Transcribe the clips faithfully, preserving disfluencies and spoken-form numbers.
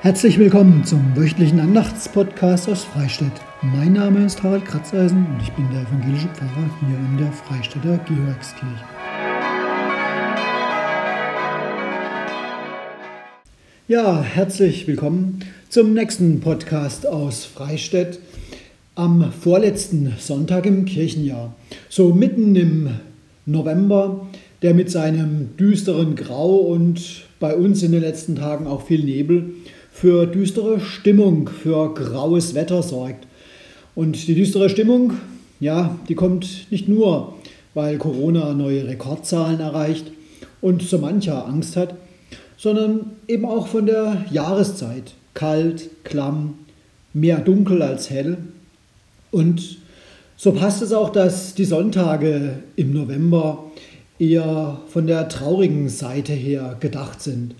Herzlich willkommen zum wöchentlichen Andachtspodcast aus Freistädt. Mein Name ist Harald Kratzeisen und ich bin der evangelische Pfarrer hier in der Freistädter Gehwerkskirche. Ja, herzlich willkommen zum nächsten Podcast aus Freistädt am vorletzten Sonntag im Kirchenjahr. So mitten im November, der mit seinem düsteren Grau und bei uns in den letzten Tagen auch viel Nebel für düstere Stimmung, für graues Wetter sorgt. Und die düstere Stimmung, ja, die kommt nicht nur, weil Corona neue Rekordzahlen erreicht und so mancher Angst hat, sondern eben auch von der Jahreszeit. Kalt, klamm, mehr dunkel als hell. Und so passt es auch, dass die Sonntage im November eher von der traurigen Seite her gedacht sind.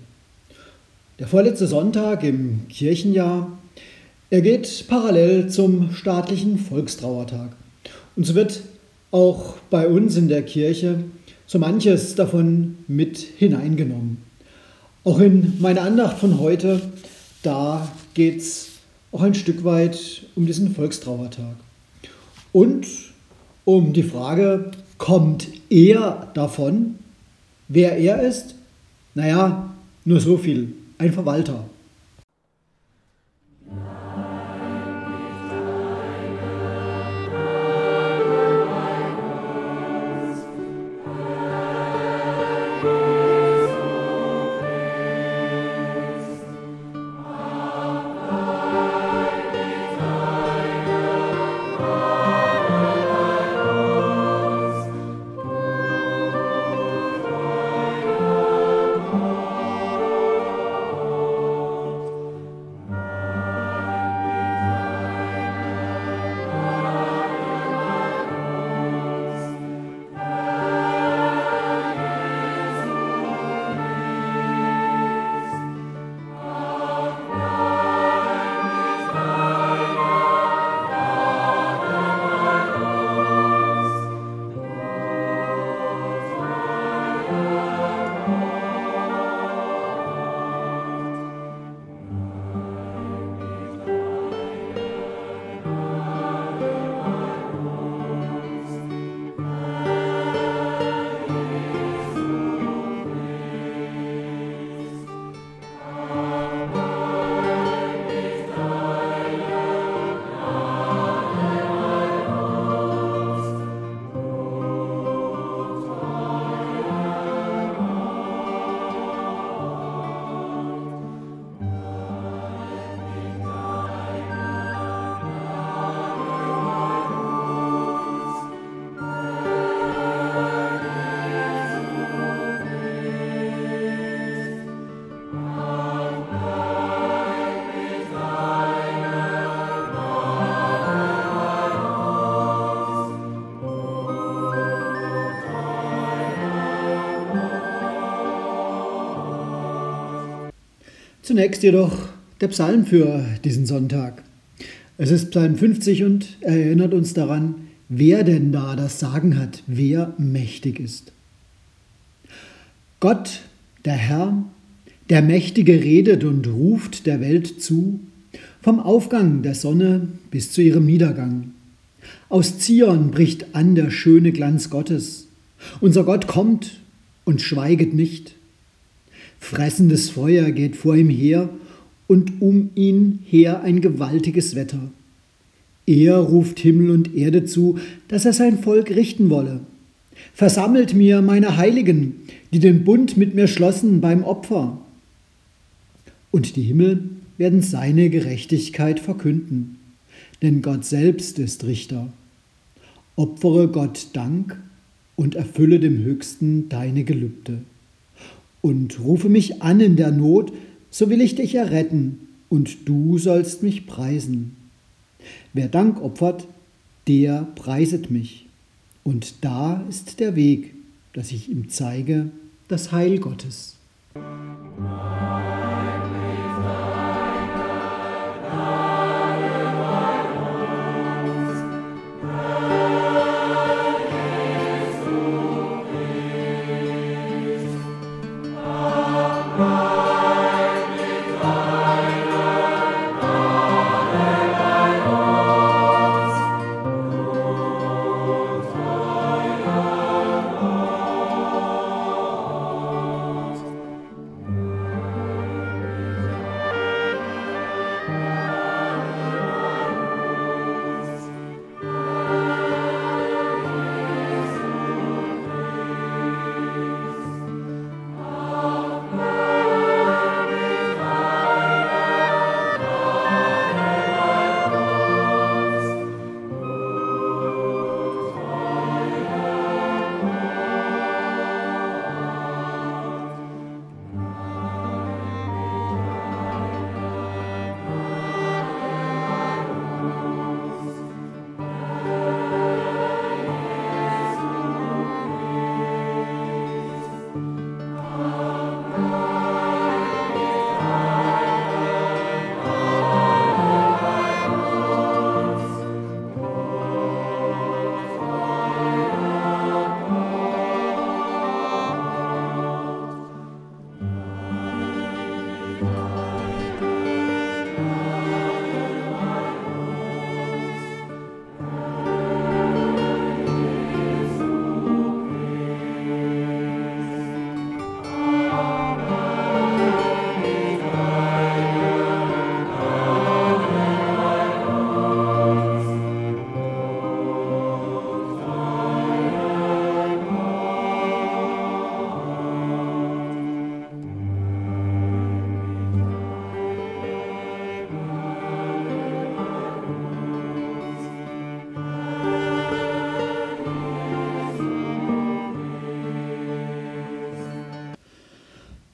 Der vorletzte Sonntag im Kirchenjahr, er geht parallel zum staatlichen Volkstrauertag. Und so wird auch bei uns in der Kirche so manches davon mit hineingenommen. Auch in meiner Andacht von heute, da geht es auch ein Stück weit um diesen Volkstrauertag. Und um die Frage, kommt er davon, wer er ist? Naja, nur so viel. Ein Verwalter. Zunächst jedoch der Psalm für diesen Sonntag. Es ist Psalm fünfzig und erinnert uns daran, wer denn da das Sagen hat, wer mächtig ist. Gott, der Herr, der Mächtige redet und ruft der Welt zu, vom Aufgang der Sonne bis zu ihrem Niedergang. Aus Zion bricht an der schöne Glanz Gottes. Unser Gott kommt und schweiget nicht. Fressendes Feuer geht vor ihm her und um ihn her ein gewaltiges Wetter. Er ruft Himmel und Erde zu, dass er sein Volk richten wolle. Versammelt mir meine Heiligen, die den Bund mit mir schlossen beim Opfer. Und die Himmel werden seine Gerechtigkeit verkünden, denn Gott selbst ist Richter. Opfere Gott Dank und erfülle dem Höchsten deine Gelübde. Und rufe mich an in der Not, so will ich dich erretten, und du sollst mich preisen. Wer Dank opfert, der preiset mich. Und da ist der Weg, dass ich ihm zeige, das Heil Gottes. Amen.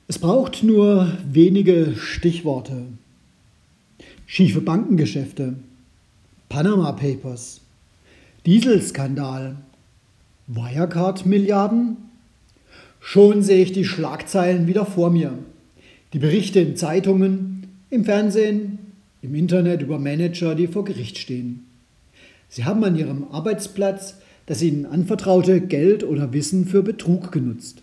Es braucht nur wenige Stichworte. Schiefe Bankengeschäfte, Panama Papers, Dieselskandal, Wirecard-Milliarden. Schon sehe ich die Schlagzeilen wieder vor mir. Die Berichte in Zeitungen, im Fernsehen, im Internet über Manager, die vor Gericht stehen. Sie haben an ihrem Arbeitsplatz das ihnen anvertraute Geld oder Wissen für Betrug genutzt.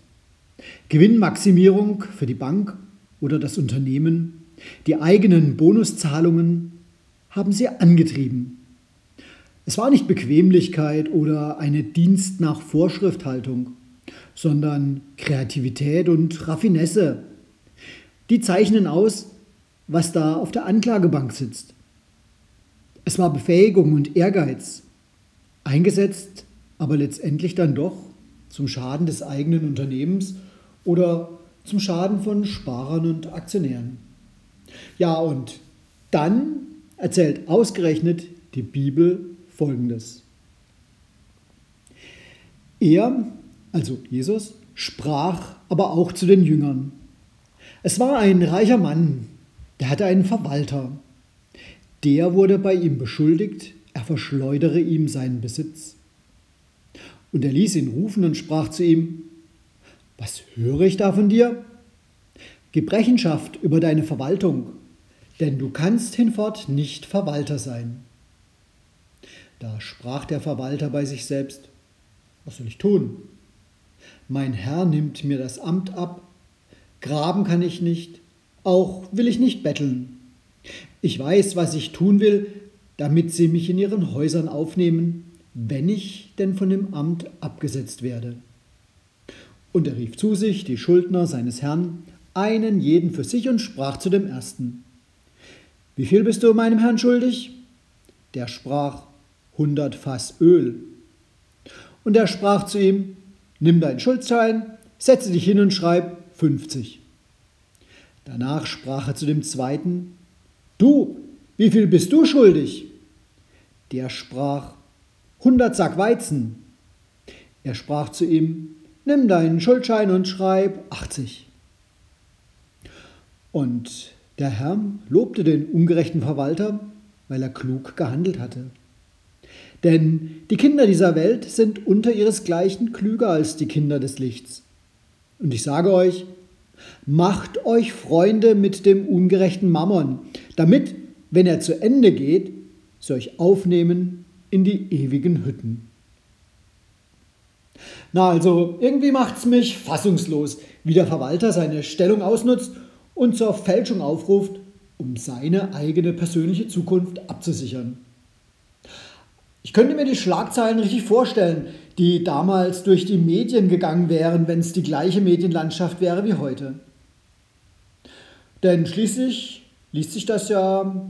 Gewinnmaximierung für die Bank oder das Unternehmen, die eigenen Bonuszahlungen haben sie angetrieben. Es war nicht Bequemlichkeit oder eine Dienst nach Vorschrifthaltung, sondern Kreativität und Raffinesse. Die zeichnen aus, was da auf der Anklagebank sitzt. Es war Befähigung und Ehrgeiz, eingesetzt, aber letztendlich dann doch zum Schaden des eigenen Unternehmens oder zum Schaden von Sparern und Aktionären. Ja, und dann erzählt ausgerechnet die Bibel Folgendes. Er, also Jesus, sprach aber auch zu den Jüngern. Es war ein reicher Mann, der hatte einen Verwalter. Der wurde bei ihm beschuldigt, er verschleudere ihm seinen Besitz. Und er ließ ihn rufen und sprach zu ihm: Was höre ich da von dir? Gib Rechenschaft über deine Verwaltung, denn du kannst hinfort nicht Verwalter sein. Da sprach der Verwalter bei sich selbst: Was soll ich tun? Mein Herr nimmt mir das Amt ab, graben kann ich nicht, auch will ich nicht betteln. Ich weiß, was ich tun will, damit sie mich in ihren Häusern aufnehmen, wenn ich denn von dem Amt abgesetzt werde. Und er rief zu sich die Schuldner seines Herrn, einen jeden für sich, und sprach zu dem Ersten: Wie viel bist du meinem Herrn schuldig? Der sprach: hundert Fass Öl. Und er sprach zu ihm: Nimm deinen Schuldschein, setze dich hin und schreib fünfzig. Danach sprach er zu dem Zweiten: Du, wie viel bist du schuldig? Der sprach: hundert Sack Weizen. Er sprach zu ihm: Nimm deinen Schuldschein und schreib achtzig. Und der Herr lobte den ungerechten Verwalter, weil er klug gehandelt hatte. Denn die Kinder dieser Welt sind unter ihresgleichen klüger als die Kinder des Lichts. Und ich sage euch, macht euch Freunde mit dem ungerechten Mammon, damit, wenn er zu Ende geht, sie euch aufnehmen in die ewigen Hütten. Na also, irgendwie macht's mich fassungslos, wie der Verwalter seine Stellung ausnutzt und zur Fälschung aufruft, um seine eigene persönliche Zukunft abzusichern. Ich könnte mir die Schlagzeilen richtig vorstellen, die damals durch die Medien gegangen wären, wenn es die gleiche Medienlandschaft wäre wie heute. Denn schließlich liest sich das ja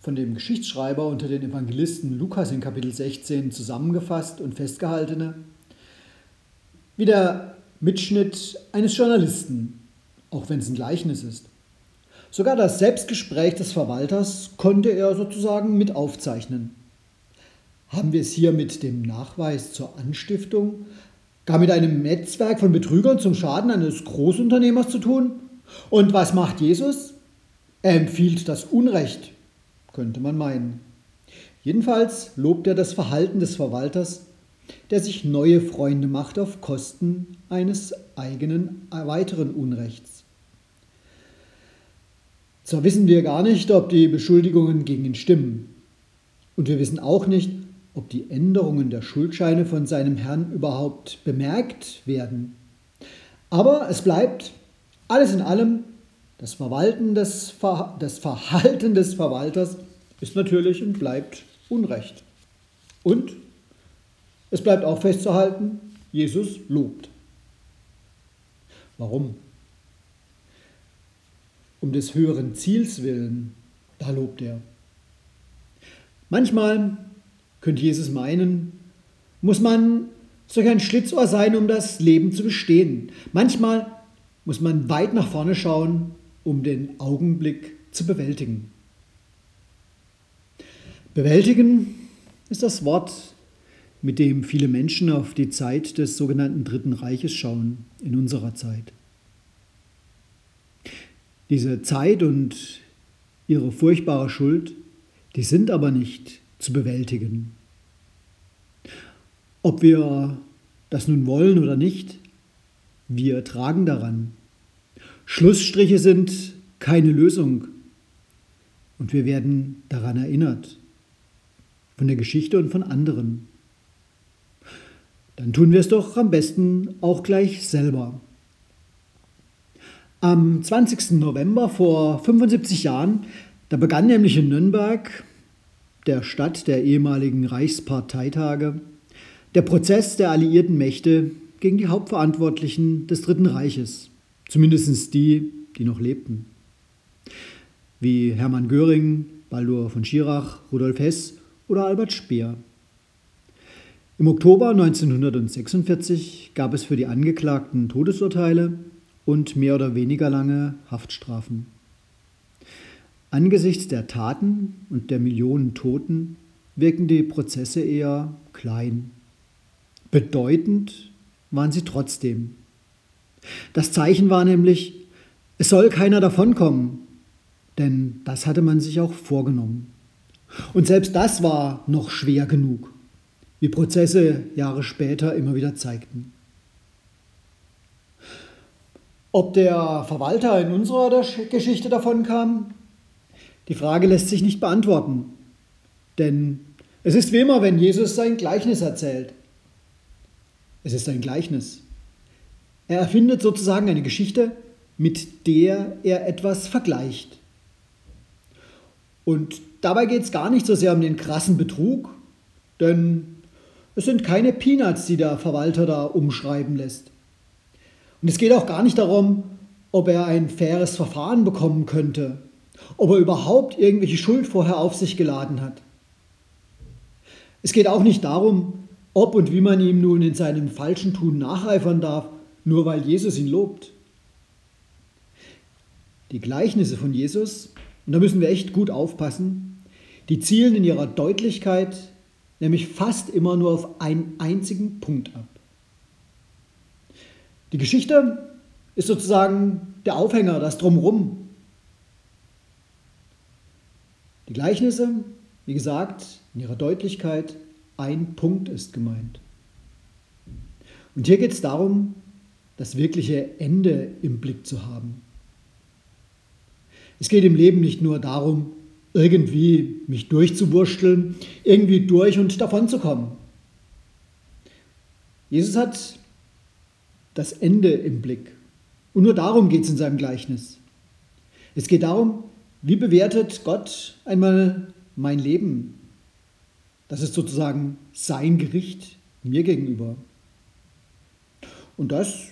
von dem Geschichtsschreiber unter den Evangelisten Lukas in Kapitel sechzehn zusammengefasst und festgehaltene wie der Mitschnitt eines Journalisten, auch wenn es ein Gleichnis ist. Sogar das Selbstgespräch des Verwalters konnte er sozusagen mit aufzeichnen. Haben wir es hier mit dem Nachweis zur Anstiftung, gar mit einem Netzwerk von Betrügern zum Schaden eines Großunternehmers zu tun? Und was macht Jesus? Er empfiehlt das Unrecht, könnte man meinen. Jedenfalls lobt er das Verhalten des Verwalters, der sich neue Freunde macht auf Kosten eines eigenen weiteren Unrechts. Zwar wissen wir gar nicht, ob die Beschuldigungen gegen ihn stimmen. Und wir wissen auch nicht, ob die Änderungen der Schuldscheine von seinem Herrn überhaupt bemerkt werden. Aber es bleibt alles in allem, das Verwalten des Ver- das Verhalten des Verwalters ist natürlich und bleibt Unrecht. Und es bleibt auch festzuhalten, Jesus lobt. Warum? Um des höheren Ziels willen, da lobt er. Manchmal, könnte Jesus meinen, muss man solch ein Schlitzohr sein, um das Leben zu bestehen. Manchmal muss man weit nach vorne schauen, um den Augenblick zu bewältigen. Bewältigen ist das Wort, mit dem viele Menschen auf die Zeit des sogenannten Dritten Reiches schauen in unserer Zeit. Diese Zeit und ihre furchtbare Schuld, die sind aber nicht zu bewältigen. Ob wir das nun wollen oder nicht, wir tragen daran. Schlussstriche sind keine Lösung und wir werden daran erinnert, von der Geschichte und von anderen. Dann tun wir es doch am besten auch gleich selber. Am zwanzigsten November vor fünfundsiebzig Jahren, da begann nämlich in Nürnberg, der Stadt der ehemaligen Reichsparteitage, der Prozess der alliierten Mächte gegen die Hauptverantwortlichen des Dritten Reiches, zumindest die, die noch lebten. Wie Hermann Göring, Baldur von Schirach, Rudolf Hess oder Albert Speer. Im Oktober neunzehnhundertsechsundvierzig gab es für die Angeklagten Todesurteile und mehr oder weniger lange Haftstrafen. Angesichts der Taten und der Millionen Toten wirken die Prozesse eher klein. Bedeutend waren sie trotzdem. Das Zeichen war nämlich, es soll keiner davonkommen, denn das hatte man sich auch vorgenommen. Und selbst das war noch schwer genug, wie Prozesse Jahre später immer wieder zeigten. Ob der Verwalter in unserer Geschichte davonkam? Die Frage lässt sich nicht beantworten, denn es ist wie immer, wenn Jesus sein Gleichnis erzählt. Es ist ein Gleichnis. Er erfindet sozusagen eine Geschichte, mit der er etwas vergleicht. Und dabei geht es gar nicht so sehr um den krassen Betrug, denn es sind keine Peanuts, die der Verwalter da umschreiben lässt. Und es geht auch gar nicht darum, ob er ein faires Verfahren bekommen könnte, ob er überhaupt irgendwelche Schuld vorher auf sich geladen hat. Es geht auch nicht darum, ob und wie man ihm nun in seinem falschen Tun nacheifern darf, nur weil Jesus ihn lobt. Die Gleichnisse von Jesus, und da müssen wir echt gut aufpassen, die zielen in ihrer Deutlichkeit nämlich fast immer nur auf einen einzigen Punkt ab. Die Geschichte ist sozusagen der Aufhänger, das Drumherum. Die Gleichnisse, wie gesagt, in ihrer Deutlichkeit, ein Punkt ist gemeint. Und hier geht es darum, das wirkliche Ende im Blick zu haben. Es geht im Leben nicht nur darum, irgendwie mich durchzuwursteln, irgendwie durch und davon zu kommen. Jesus hat das Ende im Blick. Und nur darum geht es in seinem Gleichnis. Es geht darum, wie bewertet Gott einmal mein Leben? Das ist sozusagen sein Gericht mir gegenüber. Und das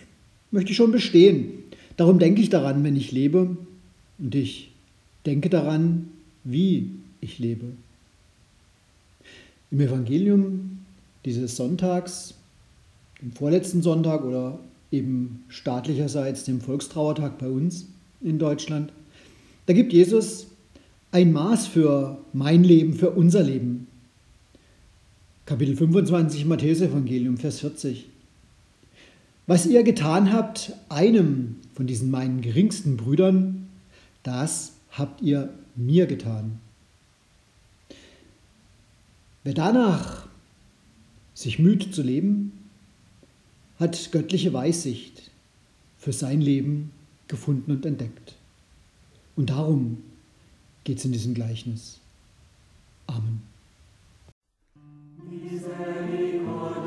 möchte ich schon bestehen. Darum denke ich daran, wenn ich lebe. Und ich denke daran, wie ich lebe. Im Evangelium dieses Sonntags, dem vorletzten Sonntag oder eben staatlicherseits dem Volkstrauertag bei uns in Deutschland, da gibt Jesus ein Maß für mein Leben, für unser Leben. Kapitel fünfundzwanzig, Matthäus Evangelium, Vers vierzig. Was ihr getan habt, einem von diesen meinen geringsten Brüdern, das habt ihr mir getan. Wer danach sich müht zu leben, hat göttliche Weitsicht für sein Leben gefunden und entdeckt. Und darum geht es in diesem Gleichnis. Amen. Oh,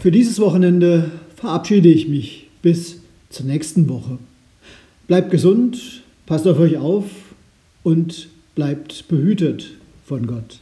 Für dieses Wochenende verabschiede ich mich bis zur nächsten Woche. Bleibt gesund, passt auf euch auf und bleibt behütet von Gott.